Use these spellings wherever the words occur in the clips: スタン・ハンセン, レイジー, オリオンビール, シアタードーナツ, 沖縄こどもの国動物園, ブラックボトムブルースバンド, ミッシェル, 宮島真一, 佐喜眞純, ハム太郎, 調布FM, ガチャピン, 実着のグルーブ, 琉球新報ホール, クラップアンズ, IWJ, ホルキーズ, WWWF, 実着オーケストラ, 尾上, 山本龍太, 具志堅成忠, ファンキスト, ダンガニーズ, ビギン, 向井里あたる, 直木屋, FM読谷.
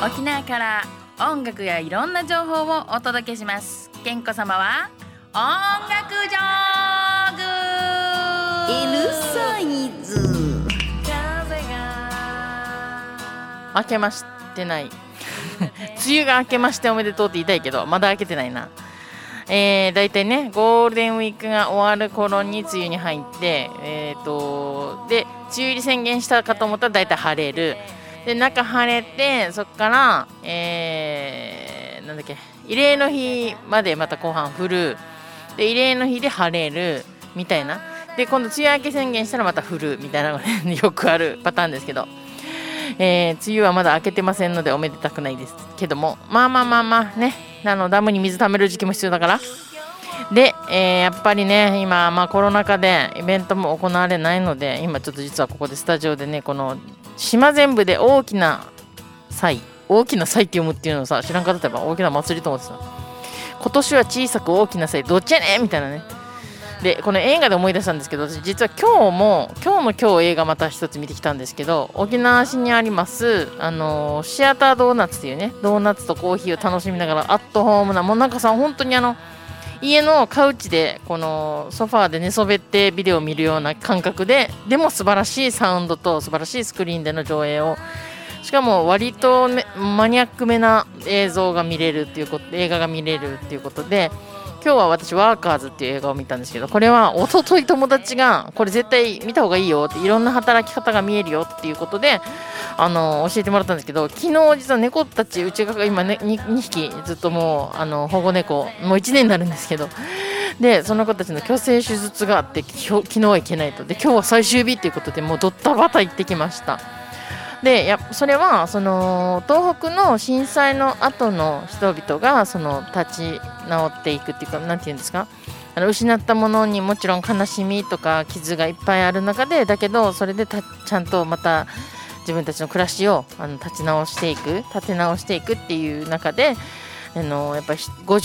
沖縄から音楽やいろんな情報をお届けします。けんこ様は音楽ジョーグ L サイズ。明けましてない梅雨が明けましておめでとうって言いたいけど、まだ明けてないな。だいたいね、ゴールデンウィークが終わる頃に梅雨に入って、で梅雨入り宣言したかと思ったらだいたい晴れる。で中晴れて、そっから、なんだっけ、慰霊の日までまた後半降る。で慰霊の日で晴れるみたいな。で今度梅雨明け宣言したらまた降るみたいなのが、ね、よくあるパターンですけど、梅雨はまだ明けてませんのでおめでたくないですけども、まあね、ダムに水溜める時期も必要だから。で、やっぱりね今、コロナ禍でイベントも行われないので、今ちょっと実はここでスタジオでね、この島全部で大きな祭、大きな祭って読むっていうのをさ、知らんかったら大きな祭りと思ってた。今年は小さく大きな祭、どっちやねんみたいなね。でこの映画で思い出したんですけど、私実は今日映画また一つ見てきたんですけど、沖縄市にあります、シアタードーナツっていうね、ドーナツとコーヒーを楽しみながらアットホームな、もうなんかさ、本当に家のカウチでこのソファーで寝そべってビデオを見るような感覚で、でも素晴らしいサウンドと素晴らしいスクリーンでの上映を、しかも割と、ね、マニアックめな映像が見れるっていうこと、映画が見れるっていうことで、今日は私ワーカーズっていう映画を見たんですけど、これはおととい友達がこれ絶対見た方がいいよって、いろんな働き方が見えるよっていうことで教えてもらったんですけど、昨日実は猫たち、うちが今、ね、2匹ずっともう保護猫もう1年になるんですけど、でその子たちの去勢手術があって昨日は行けないと。で今日は最終日ということで、もうドッタバタ行ってきました。でそれはその東北の震災の後の人々がその立ち直っていくっていうか、なんていうんですか、失ったものにもちろん悲しみとか傷がいっぱいある中で、だけどそれでちゃんとまた自分たちの暮らしを立て直していくっていう中で、やっぱり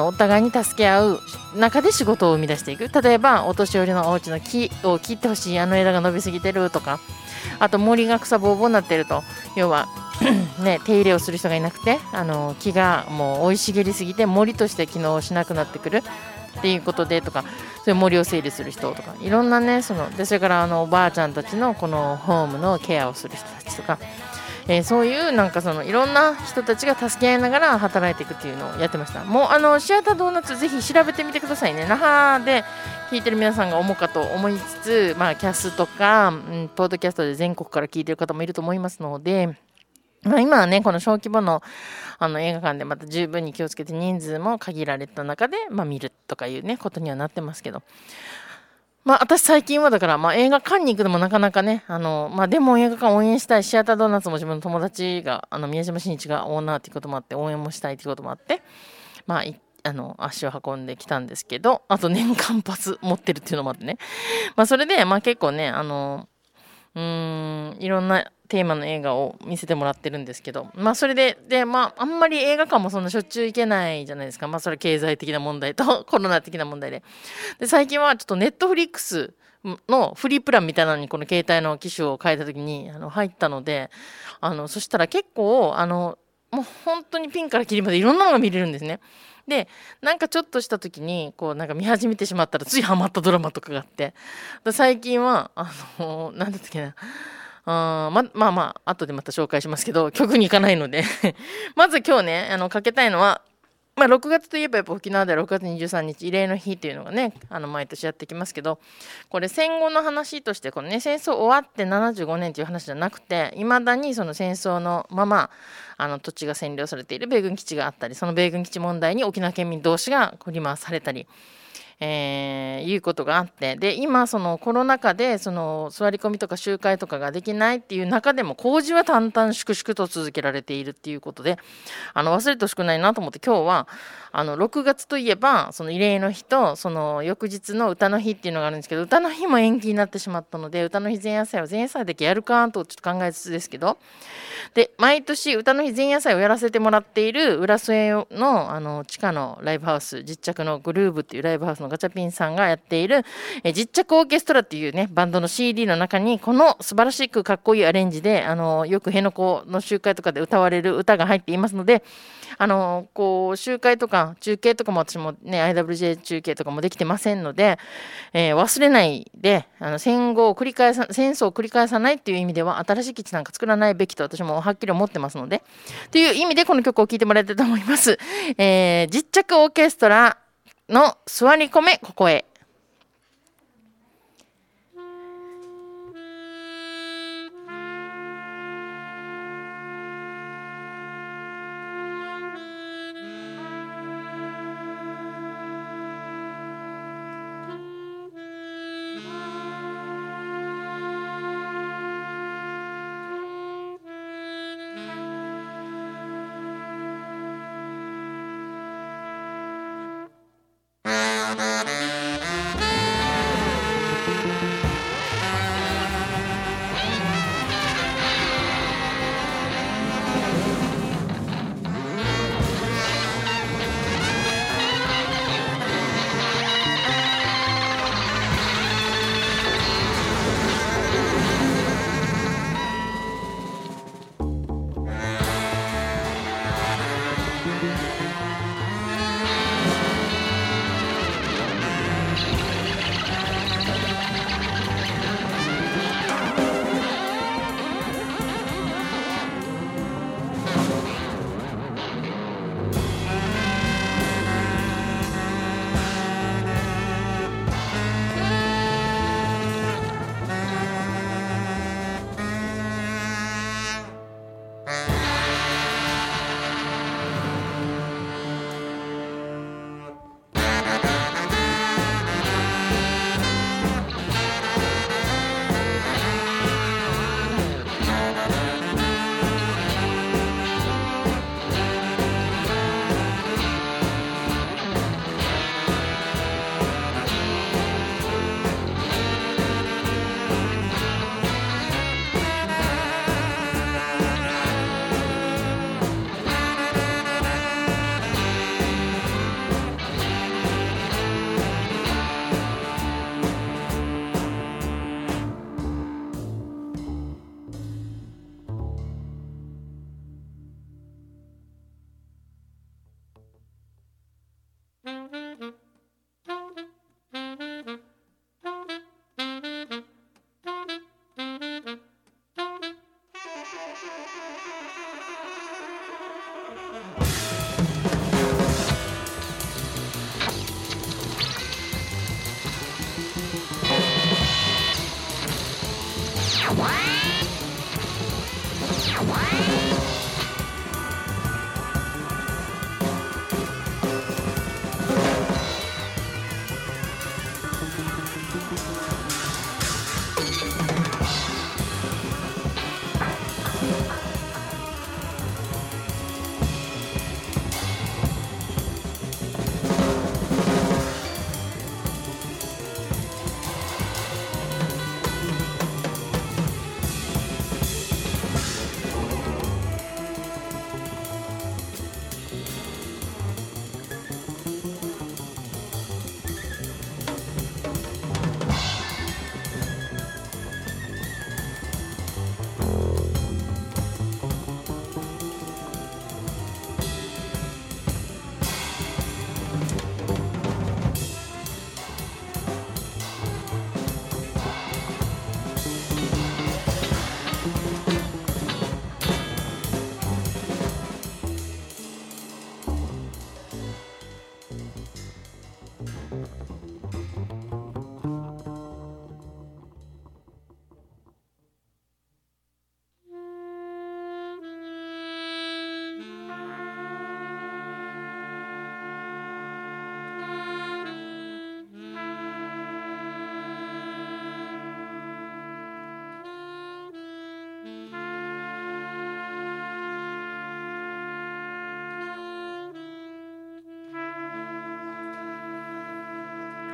お互いに助け合う中で仕事を生み出していく。例えばお年寄りのお家の木を切ってほしい、枝が伸びすぎてるとか、あと森が草ぼうぼうになってると、要は、ね、手入れをする人がいなくて木がもう生い茂りすぎて森として機能しなくなってくるっていうことでとか、そういう森を整理する人とか、いろんなね、でそれからおばあちゃんたちのこのホームのケアをする人たちとか、そういうなんかいろんな人たちが助け合いながら働いていくっていうのをやってました。もうシアタードーナツぜひ調べてみてくださいね。那覇で聞いてる皆さんが思うかと思いつつ、キャスとか、ポッドキャストで全国から聞いてる方もいると思いますので、今はねこの小規模の、映画館でまた十分に気をつけて、人数も限られた中で、見るとかいうねことにはなってますけど、私最近はだから、映画館に行くのもなかなかね、でも映画館応援したい。シアタードーナツも自分の友達が宮島真一がオーナーっていうこともあって、応援もしたいっていうこともあって、足を運んできたんですけど、あと年間パス持ってるっていうのもあってね、それで結構ねいろんなテーマの映画を見せてもらってるんですけど、それで、あんまり映画館もそんなしょっちゅう行けないじゃないですか。それは経済的な問題とコロナ的な問題で。で最近はちょっとネットフリックスのフリープランみたいなのにこの携帯の機種を変えた時に入ったので、そしたら結構もう本当にピンからキリまでいろんなのが見れるんですね。でなんかちょっとした時になんか見始めてしまったらついハマったドラマとかがあって、最近はなんだったっけな、後でまた紹介しますけど、曲に行かないのでまず今日ねかけたいのは、6月といえばやっぱ沖縄では6月23日慰霊の日というのがね毎年やってきますけど、これ戦後の話としてこの、ね、戦争終わって75年という話じゃなくて、いまだにその戦争のまま土地が占領されている米軍基地があったり、その米軍基地問題に沖縄県民同士が振り回されたりいうことがあって、で今そのコロナ禍でその座り込みとか集会とかができないっていう中でも工事は淡々粛々と続けられているっていうことで、忘れてほしくないなと思って、今日は6月といえばその慰霊の日とその翌日の歌の日っていうのがあるんですけど、歌の日も延期になってしまったので、歌の日前夜祭を前夜祭だけやるかとちょっと考えつつですけど、で毎年歌の日前夜祭をやらせてもらっている浦添の地下のライブハウス、実着のグルーブっていうライブハウスののガチャピンさんがやっている実着オーケストラっていうねバンドの CD の中にこの素晴らしくかっこいいアレンジでよく辺野古の集会とかで歌われる歌が入っていますので、こう集会とか中継とかも私もね IWJ 中継とかもできてませんので、忘れないで戦争を繰り返さないっていう意味では新しい基地なんか作らないべきと私もはっきり思ってますのでという意味でこの曲を聴いてもらいたいと思います、実着オーケストラの座り込めここへ。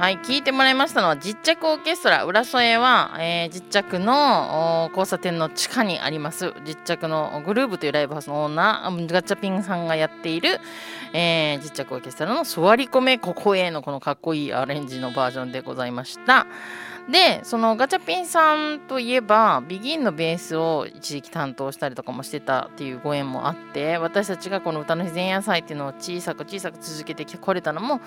はい、聞いてもらいましたのは実着オーケストラ。浦添は、実着の交差点の地下にあります実着のグルーブというライブハウスのオーナーガチャピンさんがやっている、実着オーケストラの座り込めここへのこのかっこいいアレンジのバージョンでございました。でそのガチャピンさんといえばビギンのベースを一時期担当したりとかもしてたっていうご縁もあって、私たちがこの歌の自然野菜っていうのを小さく続けてこれたのも、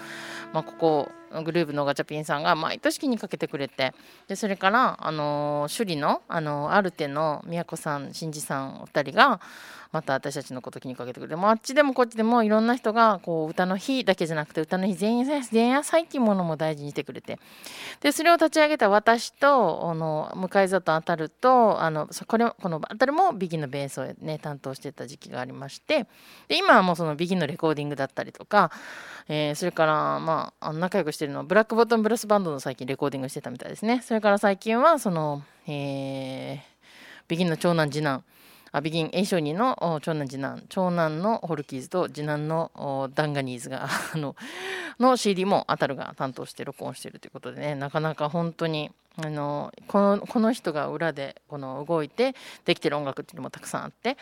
ここグルーブのガチャピンさんが毎年気にかけてくれて、でそれから首里の、アルテの宮子さん新次さんお二人がまた私たちのこと気にかけてくれて、もうあっちでもこっちでもいろんな人がこう歌の日だけじゃなくて歌の日前夜祭っていうものも大事にしてくれて、でそれを立ち上げた私と向井里あたるとこのあたるもビギンのベースを、ね、担当してた時期がありまして、で今はもうそのビギンのレコーディングだったりとか、それから、仲良くしてるのはブラックボトムブルースバンドの最近レコーディングしてたみたいですね。それから最近はその、ビギンのビギンエイショニーの長男次男、長男のホルキーズと次男のダンガニーズがの CD もアタルが担当して録音しているということでね、なかなか本当にこの人が裏で動いてできてる音楽っていうのもたくさんあって、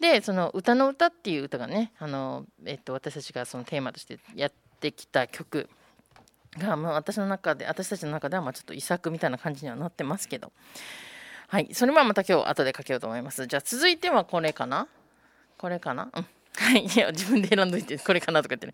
でその歌の歌っていう歌がね私たちがそのテーマとしてやってきた曲が私たちの中ではちょっと遺作みたいな感じにはなってますけど、はい、それはまた今日後でかけようと思います。じゃあ続いてはこれかな、うん、はい、いや自分で選んどいてこれかなとか言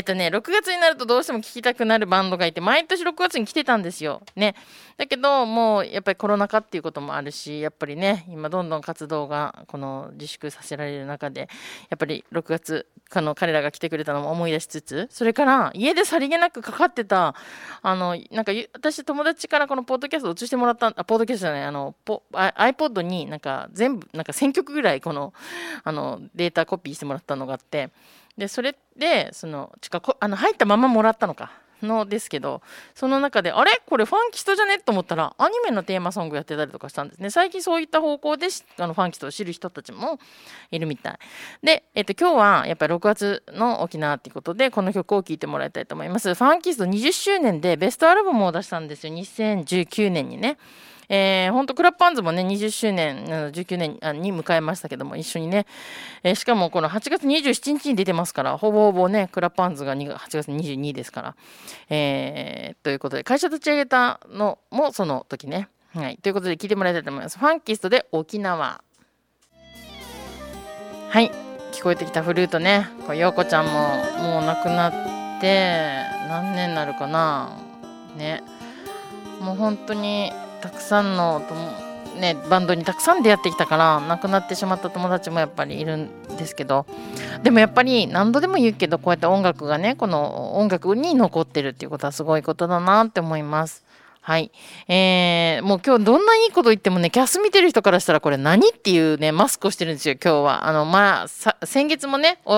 ってね6月になるとどうしても聴きたくなるバンドがいて、毎年6月に来てたんですよね。だけどもうやっぱりコロナ禍っていうこともあるし、やっぱりね今どんどん活動が自粛させられる中で、やっぱり6月彼らが来てくれたのも思い出しつつ、それから家でさりげなくかかってた私友達からこのポッドキャストを映してもらったポッドキャストじゃないiPod に全部1000曲ぐらいデータコピーしてもらったのがあって、でそれで入ったままもらったのですけど、その中であれこれファンキストじゃねと思ったらアニメのテーマソングやってたりとかしたんですね。最近そういった方向でファンキストを知る人たちもいるみたいで、今日はやっぱり6月の沖縄ということでこの曲を聴いてもらいたいと思います。ファンキスト20周年でベストアルバムを出したんですよ、2019年にね。本当クラップアンズもね20周年19年に迎えましたけども、一緒にね、しかもこの8月27日に出てますから、ほぼねクラップアンズが8月22日ですから、ということで会社立ち上げたのもその時ね、はい、ということで聞いてもらいたいと思います。ファンキストで沖縄。はい、聞こえてきたフルートね、陽子ちゃんももう亡くなって何年になるかなね、もう本当にたくさんのバンドにたくさん出会ってきたから、亡くなってしまった友達もやっぱりいるんですけど、でもやっぱり何度でも言うけどこうやって音楽がねこの音楽に残ってるっていうことはすごいことだなって思います。はい、もう今日どんないいこと言ってもね、キャス見てる人からしたらこれ何っていうねマスクをしてるんですよ今日は。先月もねご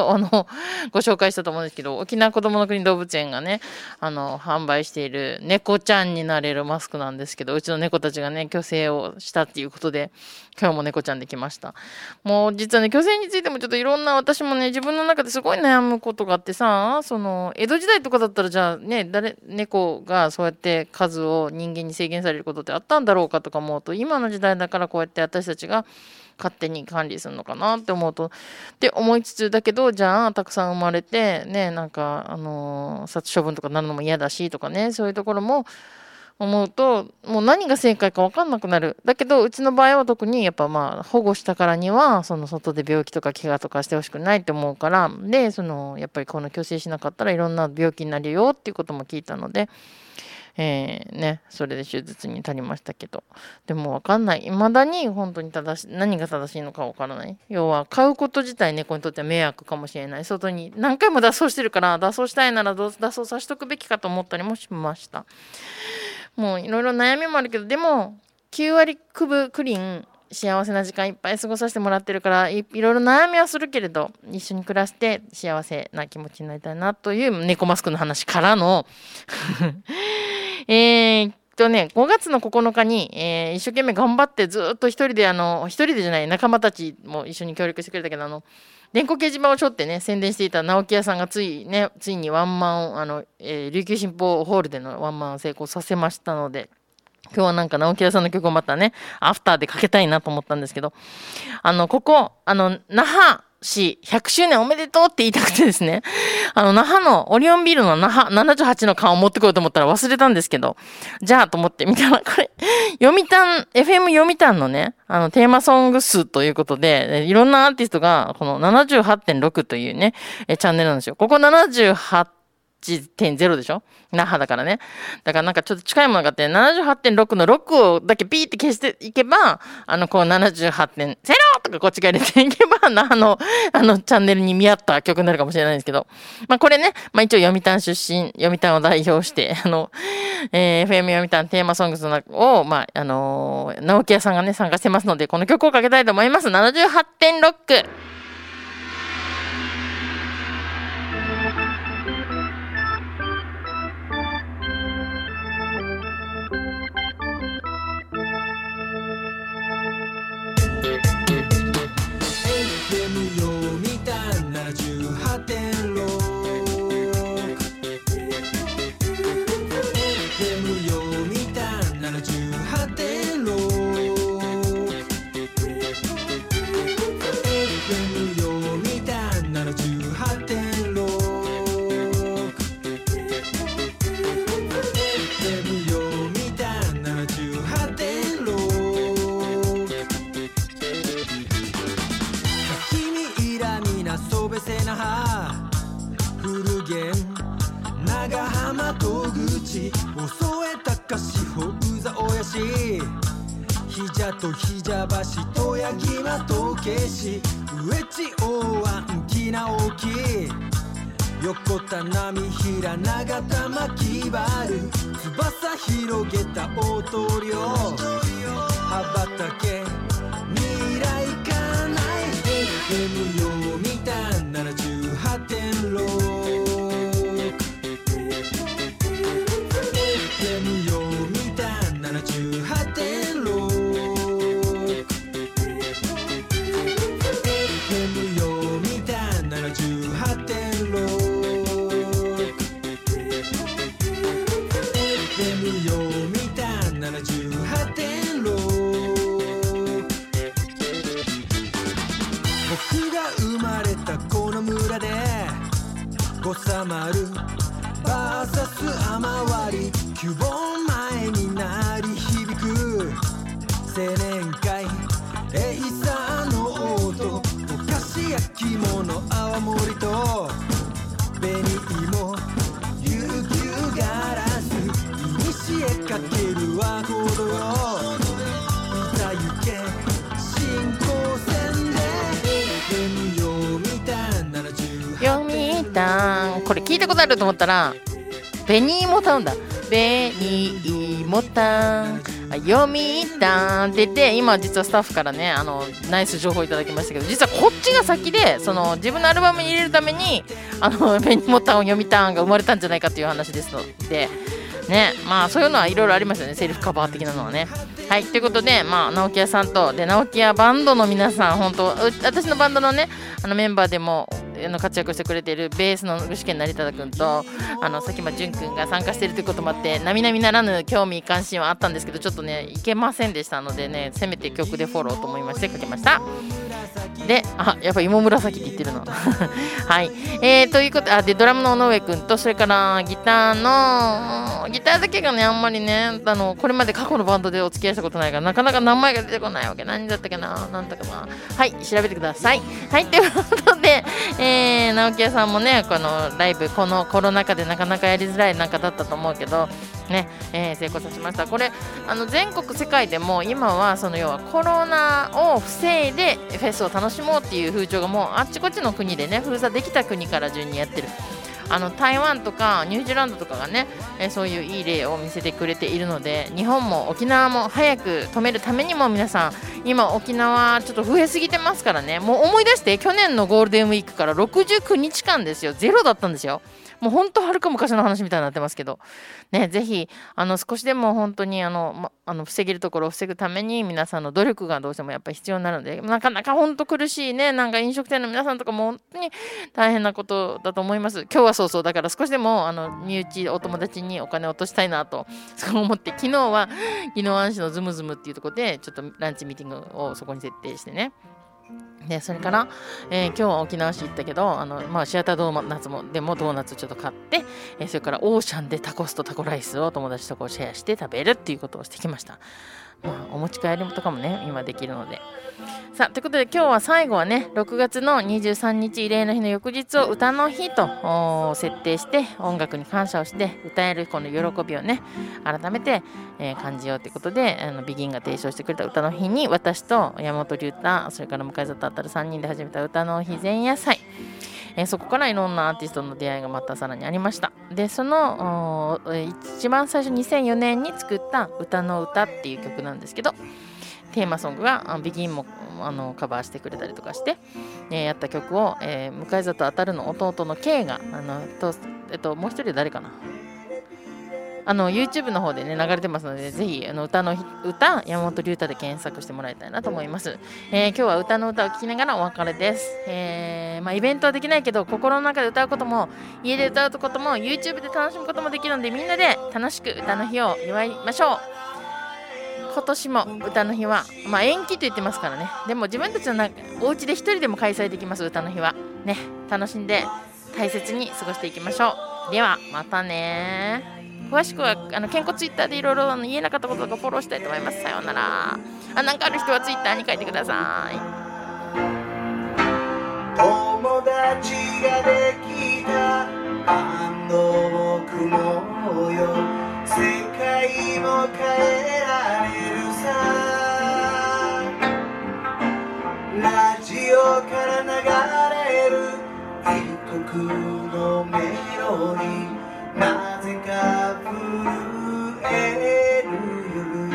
紹介したと思うんですけど、沖縄こどもの国動物園がね販売している猫ちゃんになれるマスクなんですけど、うちの猫たちがね去勢をしたっていうことで今日も猫ちゃんできました。もう実はね去勢についてもちょっといろんな私もね自分の中ですごい悩むことがあってさ、江戸時代とかだったらじゃあね猫がそうやって数を人間に制限されることってあったんだろうかとか思うと、今の時代だからこうやって私たちが勝手に管理するのかなって思うとって思いつつ、だけどじゃあたくさん生まれてね殺処分とかなるのも嫌だしとかね、そういうところも思うともう何が正解か分かんなくなる。だけどうちの場合は特にやっぱ保護したからには外で病気とか怪我とかしてほしくないって思うから、でやっぱりこの去勢しなかったらいろんな病気になるよっていうことも聞いたので。それで手術に至りましたけど、でも分かんない、未だに本当に何が正しいのか分からない。要は飼うこと自体猫にとっては迷惑かもしれない。外に何回も脱走してるから、脱走したいなら脱走させとくべきかと思ったりもしました。もういろいろ悩みもあるけど、でも9割クリン幸せな時間いっぱい過ごさせてもらってるから、いろいろ悩みはするけれど一緒に暮らして幸せな気持ちになりたいなという猫マスクの話からのね、5月の9日に、一生懸命頑張ってずっと一人で一人でじゃない仲間たちも一緒に協力してくれたけど、電光掲示板を背負ってね宣伝していた直木屋さんがついにワンマンを琉球新報ホールでのワンマンを成功させましたので、今日はなんか直木屋さんの曲をまたねアフターでかけたいなと思ったんですけど、ここ那覇市100周年おめでとうって言いたくてですね、那覇のオリオンビールの那覇78の缶を持ってこようと思ったら忘れたんですけど、じゃあと思ってみたらこれFM 読谷のねテーマソング数ということで、いろんなアーティストがこの 78.6 というねチャンネルなんですよ。ここ 78.0 でしょ、那覇だからね。だからなんかちょっと近いものがあって 78.6 の6をだけピーって消していけばこう 78.0 とかこっちが入れていけば那覇のチャンネルに見合った曲になるかもしれないんですけど、まあこれね、まあ一応読谷出身、読谷を代表してFM 読谷テーマソングスをまあ直木屋さんがね参加してますので、この曲をかけたいと思います。 78.6ひじゃばしとやぎまとけしうえちおわんきなおき横田波平長田巻ばる翼広げた大鳥よ羽ばたけ未来かない FM よみたん 78.6バーサス雨割り9本前に鳴り響く青年会エイサーの音お菓子焼き物泡盛と紅芋悠々ガラスいにしえかけるワコードよ板行け新高線で読みたん78.6これ聞いたことあると思ったら紅芋タウンだ。紅芋タウン読谷って言って、今実はスタッフからねナイス情報いただきましたけど、実はこっちが先で自分のアルバムに入れるために紅芋タウン読谷が生まれたんじゃないかという話ですのでね、まあそういうのはいろいろありますよね、セルフカバー的なのはね。はい、ということで、まあ直木屋さんとで直木屋バンドの皆さん、本当私のバンドのねメンバーでも活躍してくれているベースの具志堅成忠くんと佐喜眞純くんが参加しているということもあって、並々ならぬ興味関心はあったんですけど、ちょっとねいけませんでしたのでね、せめて曲でフォローと思いましてかけました。で、やっぱ芋紫って言ってるのはい、ということでドラムの尾上くんと、それからギターだけがねあんまりねこれまで過去のバンドでお付き合いしたことないから、なかなか名前が出てこないわけ。何だったっけな、なんだかな、はい、調べてください。はい、ということで直木屋さんもねこのライブ、このコロナ禍でなかなかやりづらい中だったと思うけどね、成功させました。これ全国世界でも今は要はコロナを防いでフェスを楽しもうっていう風潮がもうあっちこっちの国でね封鎖できた国から順にやってる。台湾とかニュージーランドとかがね、そういういい例を見せてくれているので、日本も沖縄も早く止めるためにも、皆さん今沖縄ちょっと増えすぎてますからね、もう思い出して去年のゴールデンウィークから69日間ですよ、ゼロだったんですよ。もう本当はるか昔の話みたいになってますけどね、ぜひ少しでも本当に防げるところを防ぐために皆さんの努力がどうしてもやっぱり必要になるので、なかなか本当苦しいね、なんか飲食店の皆さんとかも本当に大変なことだと思います。今日はそうそうだから少しでも身内お友達にお金を落としたいなとそう思って、昨日安市のズムズムっていうところでちょっとランチミーティングをそこに設定してね。でそれから、今日は沖縄市行ったけどシアタードーナツもでもドーナツちょっと買って、それからオーシャンでタコスとタコライスを友達とこうシェアして食べるっていうことをしてきました。お持ち帰りとかもね今できるので、さあということで今日は最後はね6月の23日慰霊の日の翌日を歌の日と設定して音楽に感謝をして歌えるこの喜びをね改めて、感じようということでビギンが提唱してくれた歌の日に私と山本龍太、それから向井里あたる3人で始めた歌の日前夜祭、そこからいろんなアーティストの出会いがまたさらにありました。でその一番最初2004年に作った歌の歌っていう曲なんですけど、テーマソングがビギンもカバーしてくれたりとかして、やった曲を、向井里あたるの弟の K がもう一人誰かなYouTube の方でね流れてますので、ぜひ歌の歌山本龍太で検索してもらいたいなと思います。今日は歌の歌を聴きながらお別れです。イベントはできないけど心の中で歌うことも家で歌うことも YouTube で楽しむこともできるので、みんなで楽しく歌の日を祝いましょう。今年も歌の日は、延期と言ってますからね、でも自分たちのお家で一人でも開催できます。歌の日はね楽しんで大切に過ごしていきましょう。ではまたね。詳しくは健康ツイッターでいろいろ言えなかったこととかフォローしたいと思います。さようなら。なんかある人はツイッターに書いてください。友達ができた僕もよ、世界も変えられるさ、ラジオから流れる一曲のメロディー、なぜか震える夜、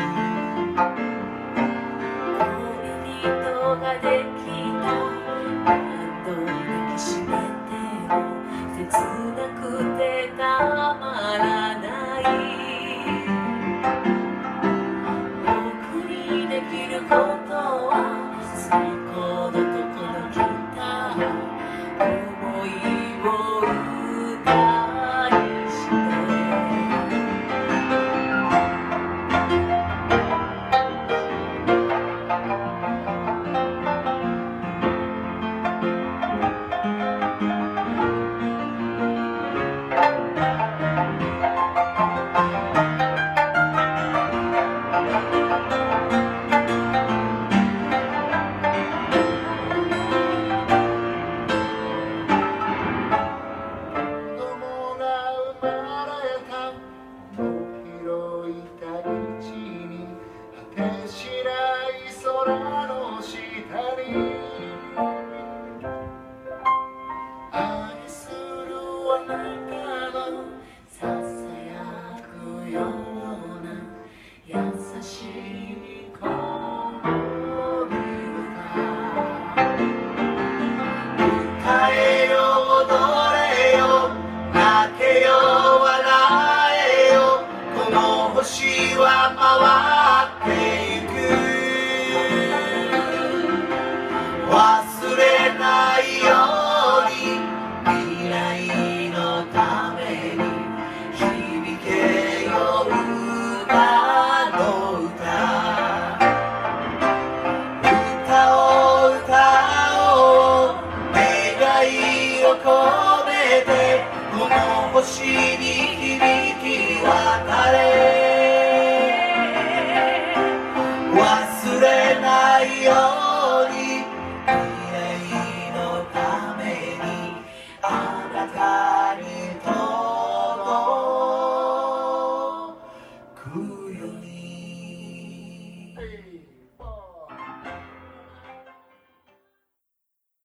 恋人ができた、あと抱きしめても切なくてたまらない、僕にできることは最高のところ来た、想いをこの星に響く